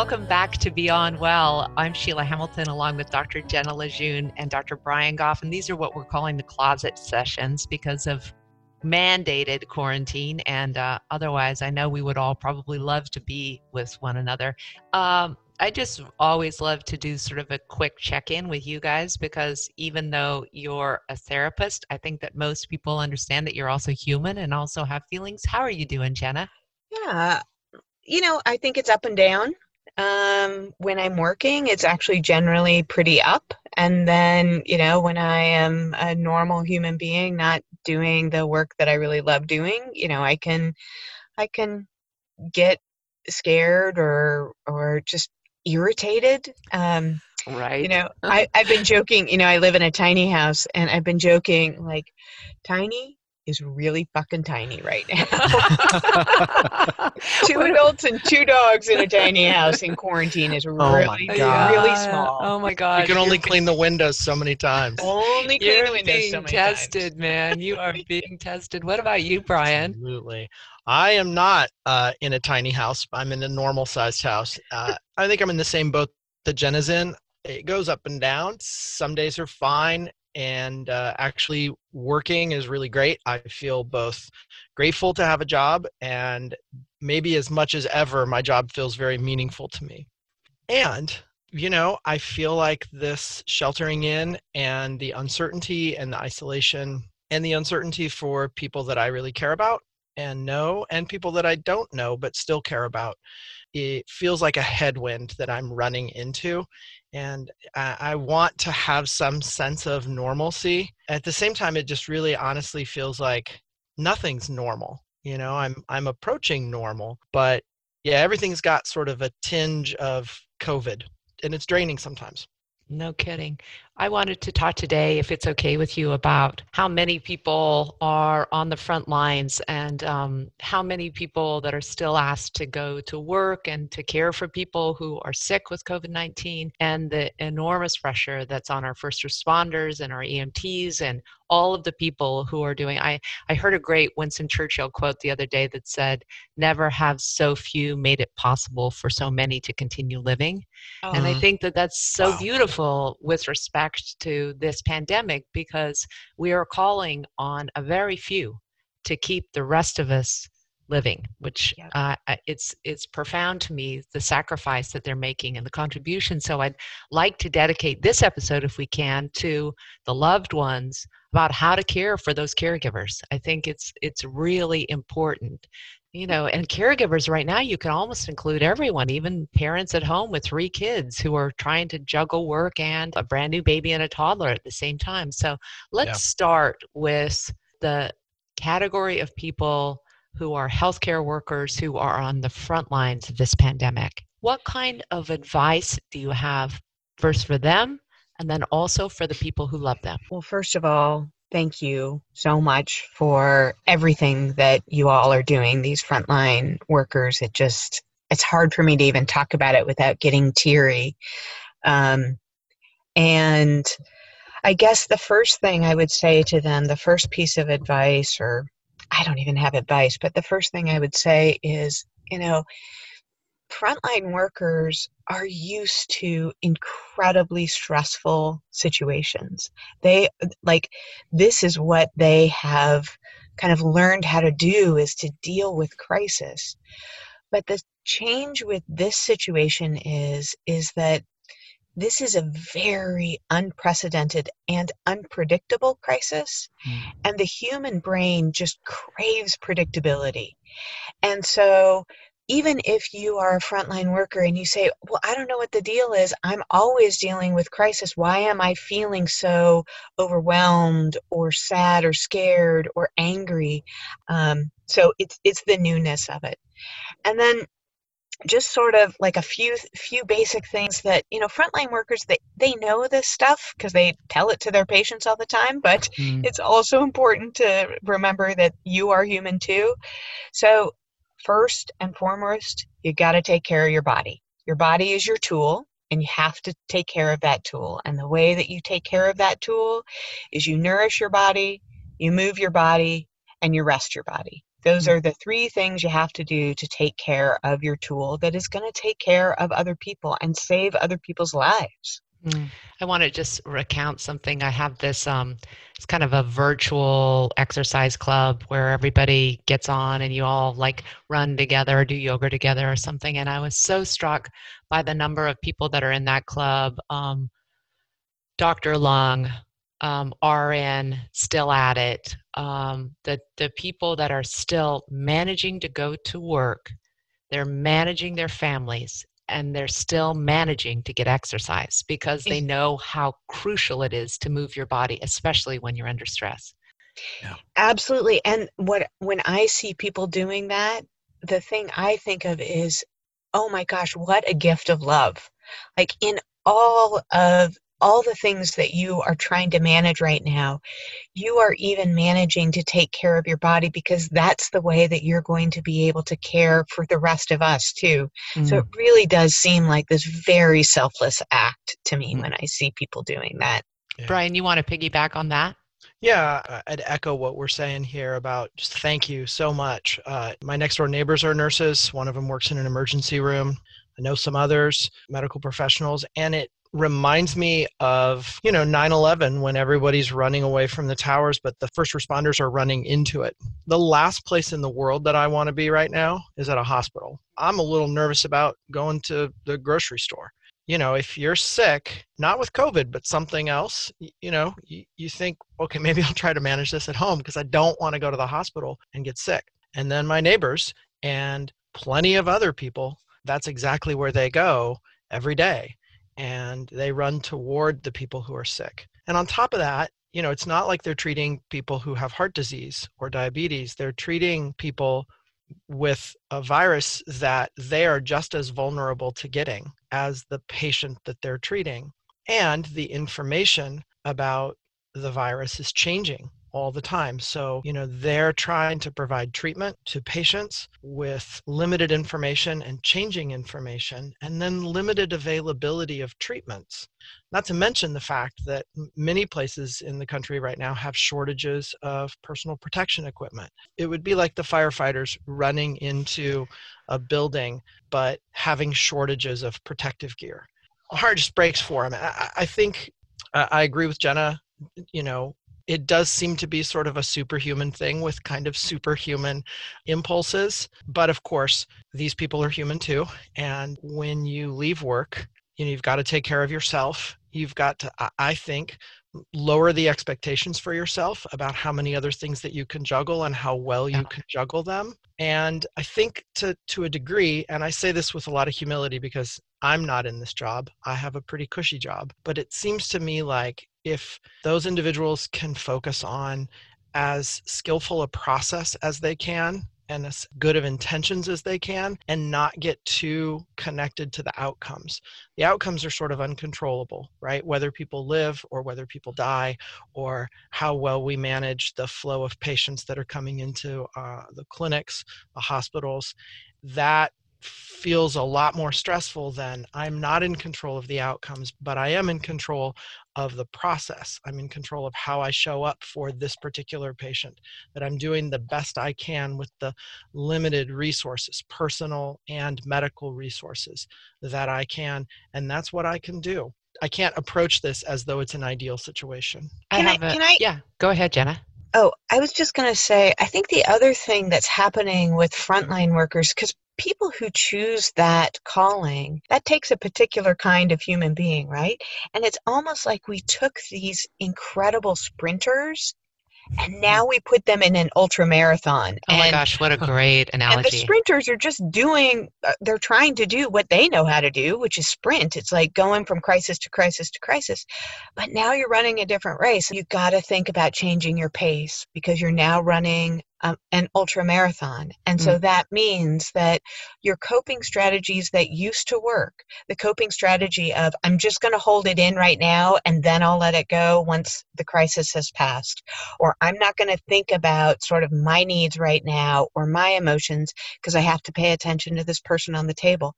Welcome back to Beyond Well. I'm Sheila Hamilton, along with Dr. Jenna LeJeune and Dr. Brian Goff, and these are what we're calling the closet sessions because of mandated quarantine, and otherwise I know we would all probably love to be with one another. I just always love to do sort of a quick check-in with you guys because even though you're a therapist, I think that most people understand that you're also human and also have feelings. How are you doing, Jenna? Yeah, you know, I think it's up and down. When I'm working, it's actually generally pretty up. And then, you know, when I am a normal human being, not doing the work that I really love doing, you know, I can get scared or just irritated. Right. You know, I've been joking, you know, I live in a tiny house and I've been joking like tiny is really fucking tiny right now. Two adults and two dogs in a tiny house in quarantine is really small. Oh my God. You can only clean the windows so many times. Only clean the windows so many times. You're being tested, man. You are being tested. What about you, Brian? Absolutely. I am not in a tiny house. I'm in a normal sized house. I think I'm in the same boat that Jenna's in. It goes up and down. Some days are fine. And actually working is really great. I feel both grateful to have a job and maybe as much as ever, my job feels very meaningful to me. And, you know, I feel like this sheltering in and the uncertainty and the isolation and the uncertainty for people that I really care about and know and people that I don't know but still care about, it feels like a headwind that I'm running into. And I want to have some sense of normalcy. At the same time, it just really honestly feels like nothing's normal. You know, I'm approaching normal, but yeah, everything's got sort of a tinge of COVID and it's draining sometimes. No kidding. I wanted to talk today, if it's okay with you, about how many people are on the front lines and how many people that are still asked to go to work and to care for people who are sick with COVID-19 and the enormous pressure that's on our first responders and our EMTs and all of the people who are doing. I heard a great Winston Churchill quote the other day that said, "Never have so few made it possible for so many to continue living." Uh-huh. And I think that that's so beautiful with respect to this pandemic, because we are calling on a very few to keep the rest of us living, which it's profound to me, the sacrifice that they're making and the contribution. So I'd like to dedicate this episode, if we can, to the loved ones about how to care for those caregivers. I think it's really important. You know, and caregivers right now, you can almost include everyone, even parents at home with three kids who are trying to juggle work and a brand new baby and a toddler at the same time. So let's start with the category of people who are healthcare workers who are on the front lines of this pandemic. What kind of advice do you have first for them and then also for the people who love them? Well, first of all, thank you so much for everything that you all are doing, these frontline workers. It's hard for me to even talk about it without getting teary. And I guess the first thing I would say to them, the first piece of advice, or I don't even have advice, but the first thing I would say is, you know, frontline workers are used to incredibly stressful situations. This is what they have kind of learned how to do, is to deal with crisis. But the change with this situation is that this is a very unprecedented and unpredictable crisis. And the human brain just craves predictability. And so even if you are a frontline worker and you say, well, I don't know what the deal is, I'm always dealing with crisis. Why am I feeling so overwhelmed or sad or scared or angry? So it's the newness of it. And then just sort of like a few basic things that, you know, frontline workers, they know this stuff because they tell it to their patients all the time, but it's also important to remember that you are human too. So first and foremost, you got to take care of your body. Your body is your tool, and you have to take care of that tool. And the way that you take care of that tool is you nourish your body, you move your body, and you rest your body. Those are the three things you have to do to take care of your tool that is going to take care of other people and save other people's lives. I want to just recount something. I have this, it's kind of a virtual exercise club where everybody gets on and you all like run together or do yoga together or something. And I was so struck by the number of people that are in that club. Dr. Lung, RN, still at it. The people that are still managing to go to work, they're managing their families, and they're still managing to get exercise because they know how crucial it is to move your body, especially when you're under stress. Yeah. Absolutely. And when I see people doing that, the thing I think of is, oh my gosh, what a gift of love. Like in all the things that you are trying to manage right now, you are even managing to take care of your body because that's the way that you're going to be able to care for the rest of us too. Mm-hmm. So it really does seem like this very selfless act to me when I see people doing that. Yeah. Brian, you want to piggyback on that? Yeah, I'd echo what we're saying here about just thank you so much. My next door neighbors are nurses. One of them works in an emergency room. I know some others, medical professionals, and it reminds me of, 9/11 when everybody's running away from the towers, but the first responders are running into it. The last place in the world that I want to be right now is at a hospital. I'm a little nervous about going to the grocery store. If you're sick, not with COVID, but something else, you think, okay, maybe I'll try to manage this at home because I don't want to go to the hospital and get sick. And then my neighbors and plenty of other people, that's exactly where they go every day. And they run toward the people who are sick. And on top of that, it's not like they're treating people who have heart disease or diabetes. They're treating people with a virus that they are just as vulnerable to getting as the patient that they're treating. And the information about the virus is changing all the time. So, they're trying to provide treatment to patients with limited information and changing information, and then limited availability of treatments. Not to mention the fact that many places in the country right now have shortages of personal protection equipment. It would be like the firefighters running into a building, but having shortages of protective gear. My heart just breaks for them. I think I agree with Jenna, it does seem to be sort of a superhuman thing with kind of superhuman impulses. But of course, these people are human too. And when you leave work, you've got to take care of yourself. You've got to, I think, lower the expectations for yourself about how many other things that you can juggle and how well you can juggle them. And I think to a degree, and I say this with a lot of humility because I'm not in this job, I have a pretty cushy job, but it seems to me like if those individuals can focus on as skillful a process as they can and as good of intentions as they can and not get too connected to the outcomes are sort of uncontrollable, right? Whether people live or whether people die or how well we manage the flow of patients that are coming into the clinics, the hospitals, that feels a lot more stressful than I'm not in control of the outcomes, but I am in control of the process. I'm in control of how I show up for this particular patient, that I'm doing the best I can with the limited resources, personal and medical resources that I can, and that's what I can do. I can't approach this as though it's an ideal situation. Yeah, go ahead, Jenna. Oh, I was just going to say, I think the other thing that's happening with frontline workers, because people who choose that calling, that takes a particular kind of human being, right? And it's almost like we took these incredible sprinters and now we put them in an ultra marathon. Oh my gosh, what a great analogy. And the sprinters are just they're trying to do what they know how to do, which is sprint. It's like going from crisis to crisis to crisis. But now you're running a different race. You've got to think about changing your pace because you're now running an ultra marathon. And so that means that your coping strategies that used to work, the coping strategy of I'm just going to hold it in right now and then I'll let it go once the crisis has passed, or I'm not going to think about sort of my needs right now or my emotions because I have to pay attention to this person on the table.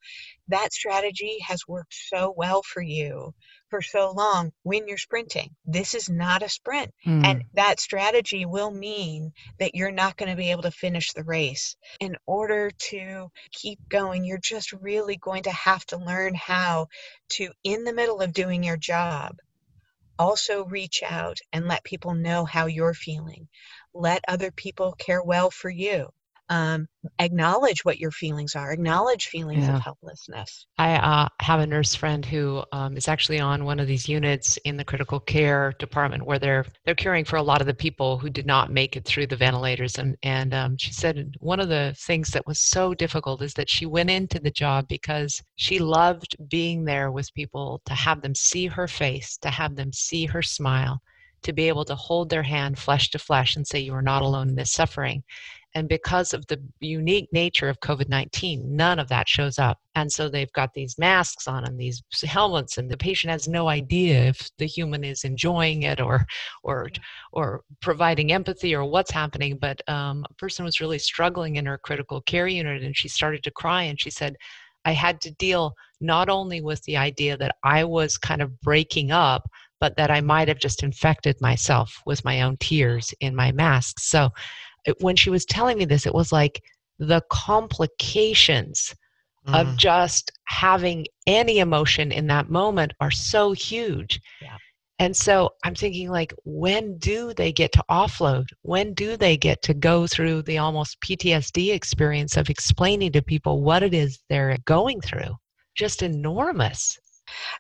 that strategy has worked so well for you for so long when you're sprinting. This is not a sprint. Mm. And that strategy will mean that you're not going to be able to finish the race. In order to keep going, you're just really going to have to learn how to, in the middle of doing your job, also reach out and let people know how you're feeling. Let other people care well for you. Acknowledge what your feelings are. Acknowledge feelings of helplessness. I have a nurse friend who is actually on one of these units in the critical care department where they're caring for a lot of the people who did not make it through the ventilators. And she said one of the things that was so difficult is that she went into the job because she loved being there with people, to have them see her face, to have them see her smile, to be able to hold their hand flesh to flesh and say, you are not alone in this suffering. And because of the unique nature of COVID-19, none of that shows up. And so they've got these masks on and these helmets, and the patient has no idea if the human is enjoying it or providing empathy or what's happening. But a person was really struggling in her critical care unit, and she started to cry, and she said, I had to deal not only with the idea that I was kind of breaking up, but that I might have just infected myself with my own tears in my mask. So when she was telling me this, it was like the complications of just having any emotion in that moment are so huge. Yeah. And so I'm thinking, like, when do they get to offload? When do they get to go through the almost PTSD experience of explaining to people what it is they're going through? Just enormous.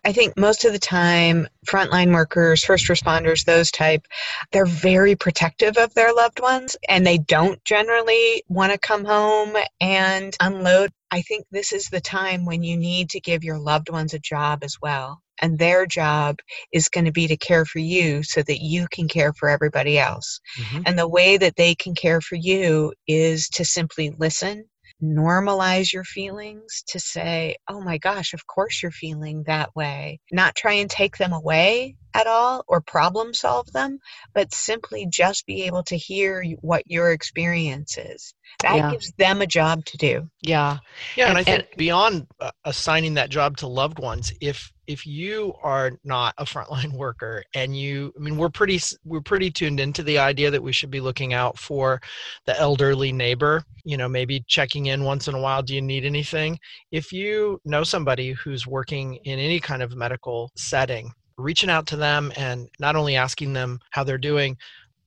I think most of the time, frontline workers, first responders, those type, they're very protective of their loved ones, and they don't generally want to come home and unload. I think this is the time when you need to give your loved ones a job as well. And their job is going to be to care for you so that you can care for everybody else. Mm-hmm. And the way that they can care for you is to simply listen. Normalize your feelings, to say, oh my gosh, of course you're feeling that way. Not try and take them away at all or problem solve them, but simply just be able to hear what your experience is. That gives them a job to do. Yeah. Yeah. And I think beyond assigning that job to loved ones, if you are not a frontline worker and you, I mean, we're pretty tuned into the idea that we should be looking out for the elderly neighbor, you know, maybe checking in once in a while. Do you need anything? If you know somebody who's working in any kind of medical setting, reaching out to them and not only asking them how they're doing,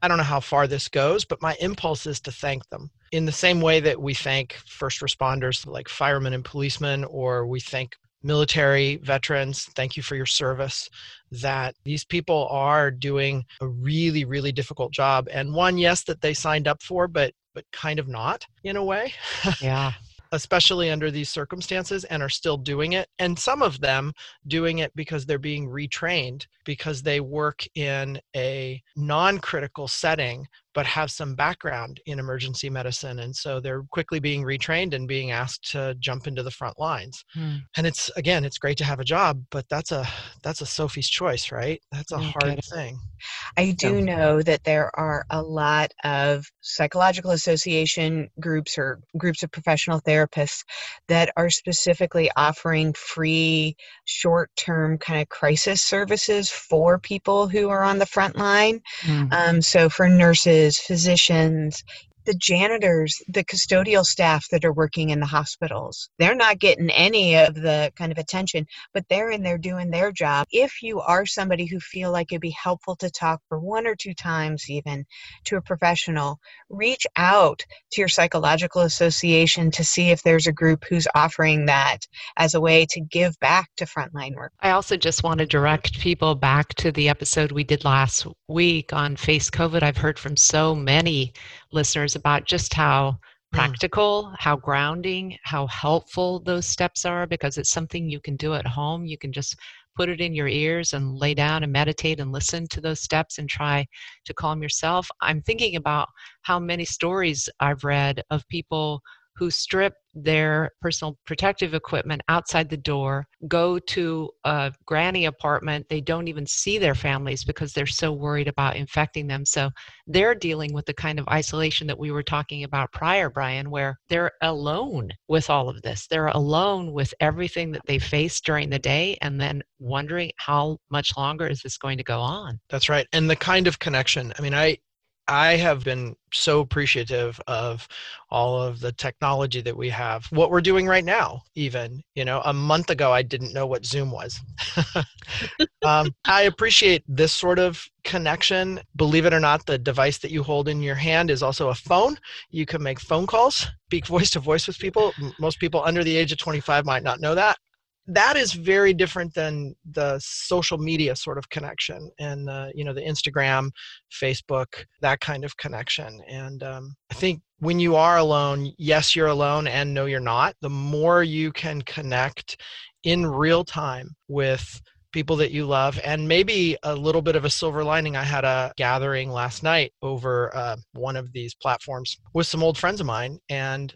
I don't know how far this goes, but my impulse is to thank them. In the same way that we thank first responders like firemen and policemen, or we thank military veterans, thank you for your service, that these people are doing a really, really difficult job. And one, yes, that they signed up for, but kind of not in a way. Yeah. Especially under these circumstances, and are still doing it. And some of them doing it because they're being retrained because they work in a non-critical setting, but have some background in emergency medicine. And so they're quickly being retrained and being asked to jump into the front lines. Hmm. And it's, again, it's great to have a job, but that's a Sophie's choice, right? That's a hard thing. I do know that there are a lot of psychological association groups or groups of professional therapists that are specifically offering free short-term kind of crisis services for people who are on the front line. Hmm. So for nurses, physicians, the janitors, the custodial staff that are working in the hospitals. They're not getting any of the kind of attention, but they're in there doing their job. If you are somebody who feel like it'd be helpful to talk for one or two times even to a professional, reach out to your psychological association to see if there's a group who's offering that as a way to give back to frontline work. I also just want to direct people back to the episode we did last week on Face COVID. I've heard from so many listeners about just how practical, how grounding, how helpful those steps are, because it's something you can do at home. You can just put it in your ears and lay down and meditate and listen to those steps and try to calm yourself. I'm thinking about how many stories I've read of people who strip their personal protective equipment outside the door, go to a granny apartment. They don't even see their families because they're so worried about infecting them. So they're dealing with the kind of isolation that we were talking about prior, Brian, where they're alone with all of this. They're alone with everything that they face during the day and then wondering how much longer is this going to go on? That's right. And the kind of connection, I mean, I have been so appreciative of all of the technology that we have, what we're doing right now, even, you know, a month ago, I didn't know what Zoom was. I appreciate this sort of connection. Believe it or not, the device that you hold in your hand is also a phone. You can make phone calls, speak voice to voice with people. Most people under the age of 25 might not know that. That is very different than the social media sort of connection and, you know, the Instagram, Facebook, that kind of connection. And I think when you are alone, yes, you're alone and no, you're not. The more you can connect in real time with people that you love. And maybe a little bit of a silver lining. I had a gathering last night over one of these platforms with some old friends of mine, and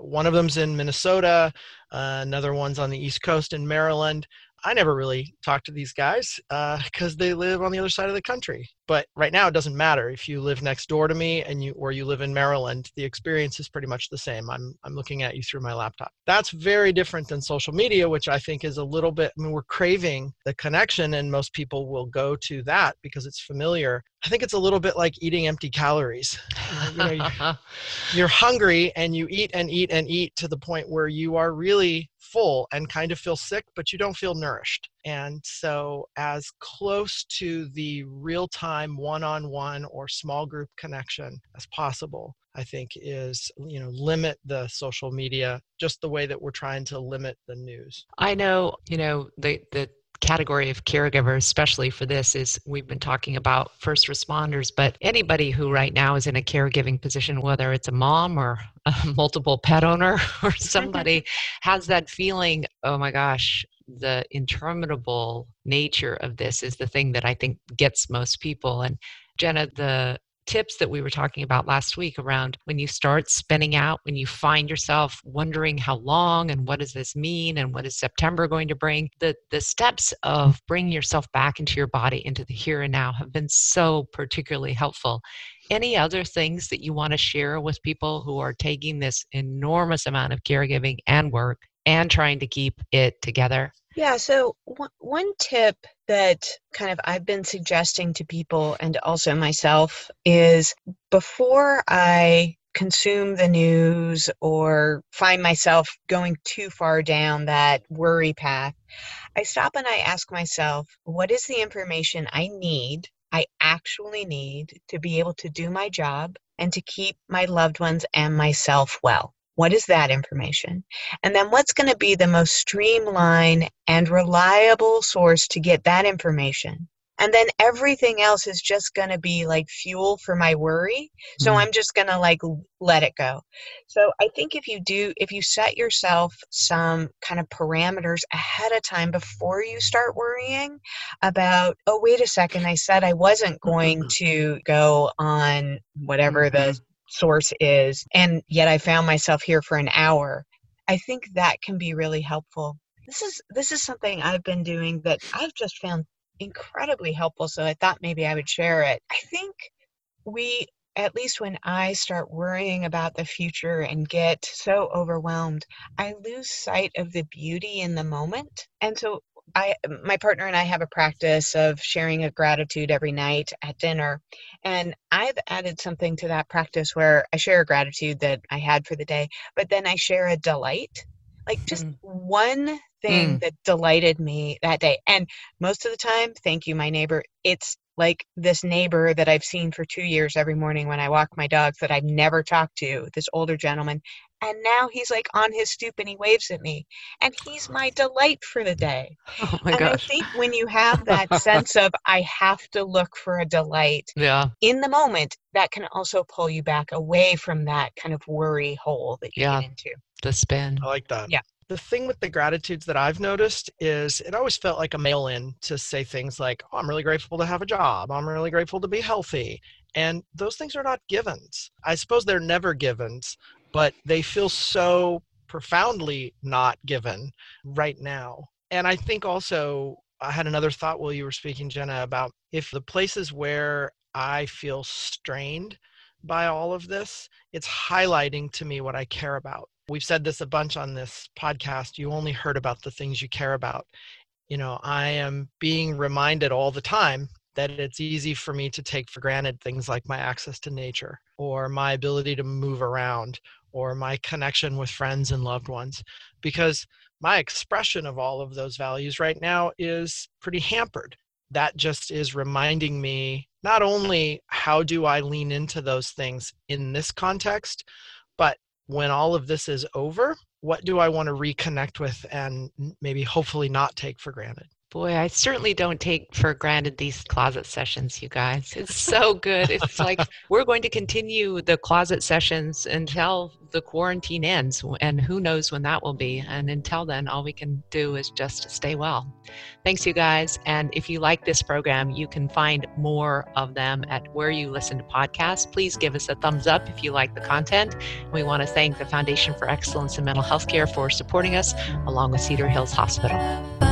one of them's in Minnesota, another one's on the East Coast in Maryland. I never really talk to these guys because they live on the other side of the country. But right now, it doesn't matter if you live next door to me and you live in Maryland. The experience is pretty much the same. I'm looking at you through my laptop. That's very different than social media, which I think is a little bit. I mean, we're craving the connection, and most people will go to that because it's familiar. I think it's a little bit like eating empty calories. You're hungry, and you eat and eat and eat to the point where you are really full and kind of feel sick, but you don't feel nourished. And so as close to the real-time one-on-one or small group connection as possible, I think is, you know, limit the social media just the way that we're trying to limit the news. I know, you know, the category of caregiver, especially for this, is we've been talking about first responders, but anybody who right now is in a caregiving position, whether it's a mom or a multiple pet owner or somebody has that feeling, oh my gosh, the interminable nature of this is the thing that I think gets most people. And Jenna, the tips that we were talking about last week around when you start spinning out, when you find yourself wondering how long and what does this mean and what is September going to bring, the steps of bringing yourself back into your body, into the here and now have been so particularly helpful. Any other things that you want to share with people who are taking this enormous amount of caregiving and work and trying to keep it together? Yeah, so one tip that kind of I've been suggesting to people and also myself is before I consume the news or find myself going too far down that worry path, I stop and I ask myself, what is the information I need, I actually need to be able to do my job and to keep my loved ones and myself well? What is that information? And then what's going to be the most streamlined and reliable source to get that information? And then everything else is just going to be like fuel for my worry. So I'm just going to like let it go. So I think if you set yourself some kind of parameters ahead of time before you start worrying about, oh, wait a second, I said I wasn't going to go on whatever the source is, and yet I found myself here for an hour. I think that can be really helpful. This is something I've been doing that I've just found incredibly helpful, so I thought maybe I would share it. I think at least when I start worrying about the future and get so overwhelmed, I lose sight of the beauty in the moment. And so my partner and I have a practice of sharing a gratitude every night at dinner. And I've added something to that practice where I share a gratitude that I had for the day, but then I share a delight, like just one thing that delighted me that day. And most of the time, thank you, my neighbor. It's like this neighbor that I've seen for 2 years every morning when I walk my dogs that I've never talked to, this older gentleman. And now he's like on his stoop and he waves at me. And he's my delight for the day. Oh my gosh. I think when you have that sense of, I have to look for a delight in the moment, that can also pull you back away from that kind of worry hole that you get into. The spin. I like that. Yeah. The thing with the gratitudes that I've noticed is it always felt like a mail-in to say things like, oh, I'm really grateful to have a job. I'm really grateful to be healthy. And those things are not givens. I suppose they're never givens, but they feel so profoundly not given right now. And I think also, I had another thought while you were speaking, Jenna, about if the places where I feel strained by all of this, it's highlighting to me what I care about. We've said this a bunch on this podcast. You only heard about the things you care about. You know, I am being reminded all the time that it's easy for me to take for granted things like my access to nature or my ability to move around or my connection with friends and loved ones, because my expression of all of those values right now is pretty hampered. That just is reminding me not only how do I lean into those things in this context, but when all of this is over, what do I want to reconnect with and maybe hopefully not take for granted? Boy, I certainly don't take for granted these closet sessions, you guys. It's so good. It's like we're going to continue the closet sessions until the quarantine ends, and who knows when that will be. And until then, all we can do is just stay well. Thanks, you guys. And if you like this program, you can find more of them at where you listen to podcasts. Please give us a thumbs up if you like the content. We want to thank the Foundation for Excellence in Mental Health Care for supporting us, along with Cedar Hills Hospital.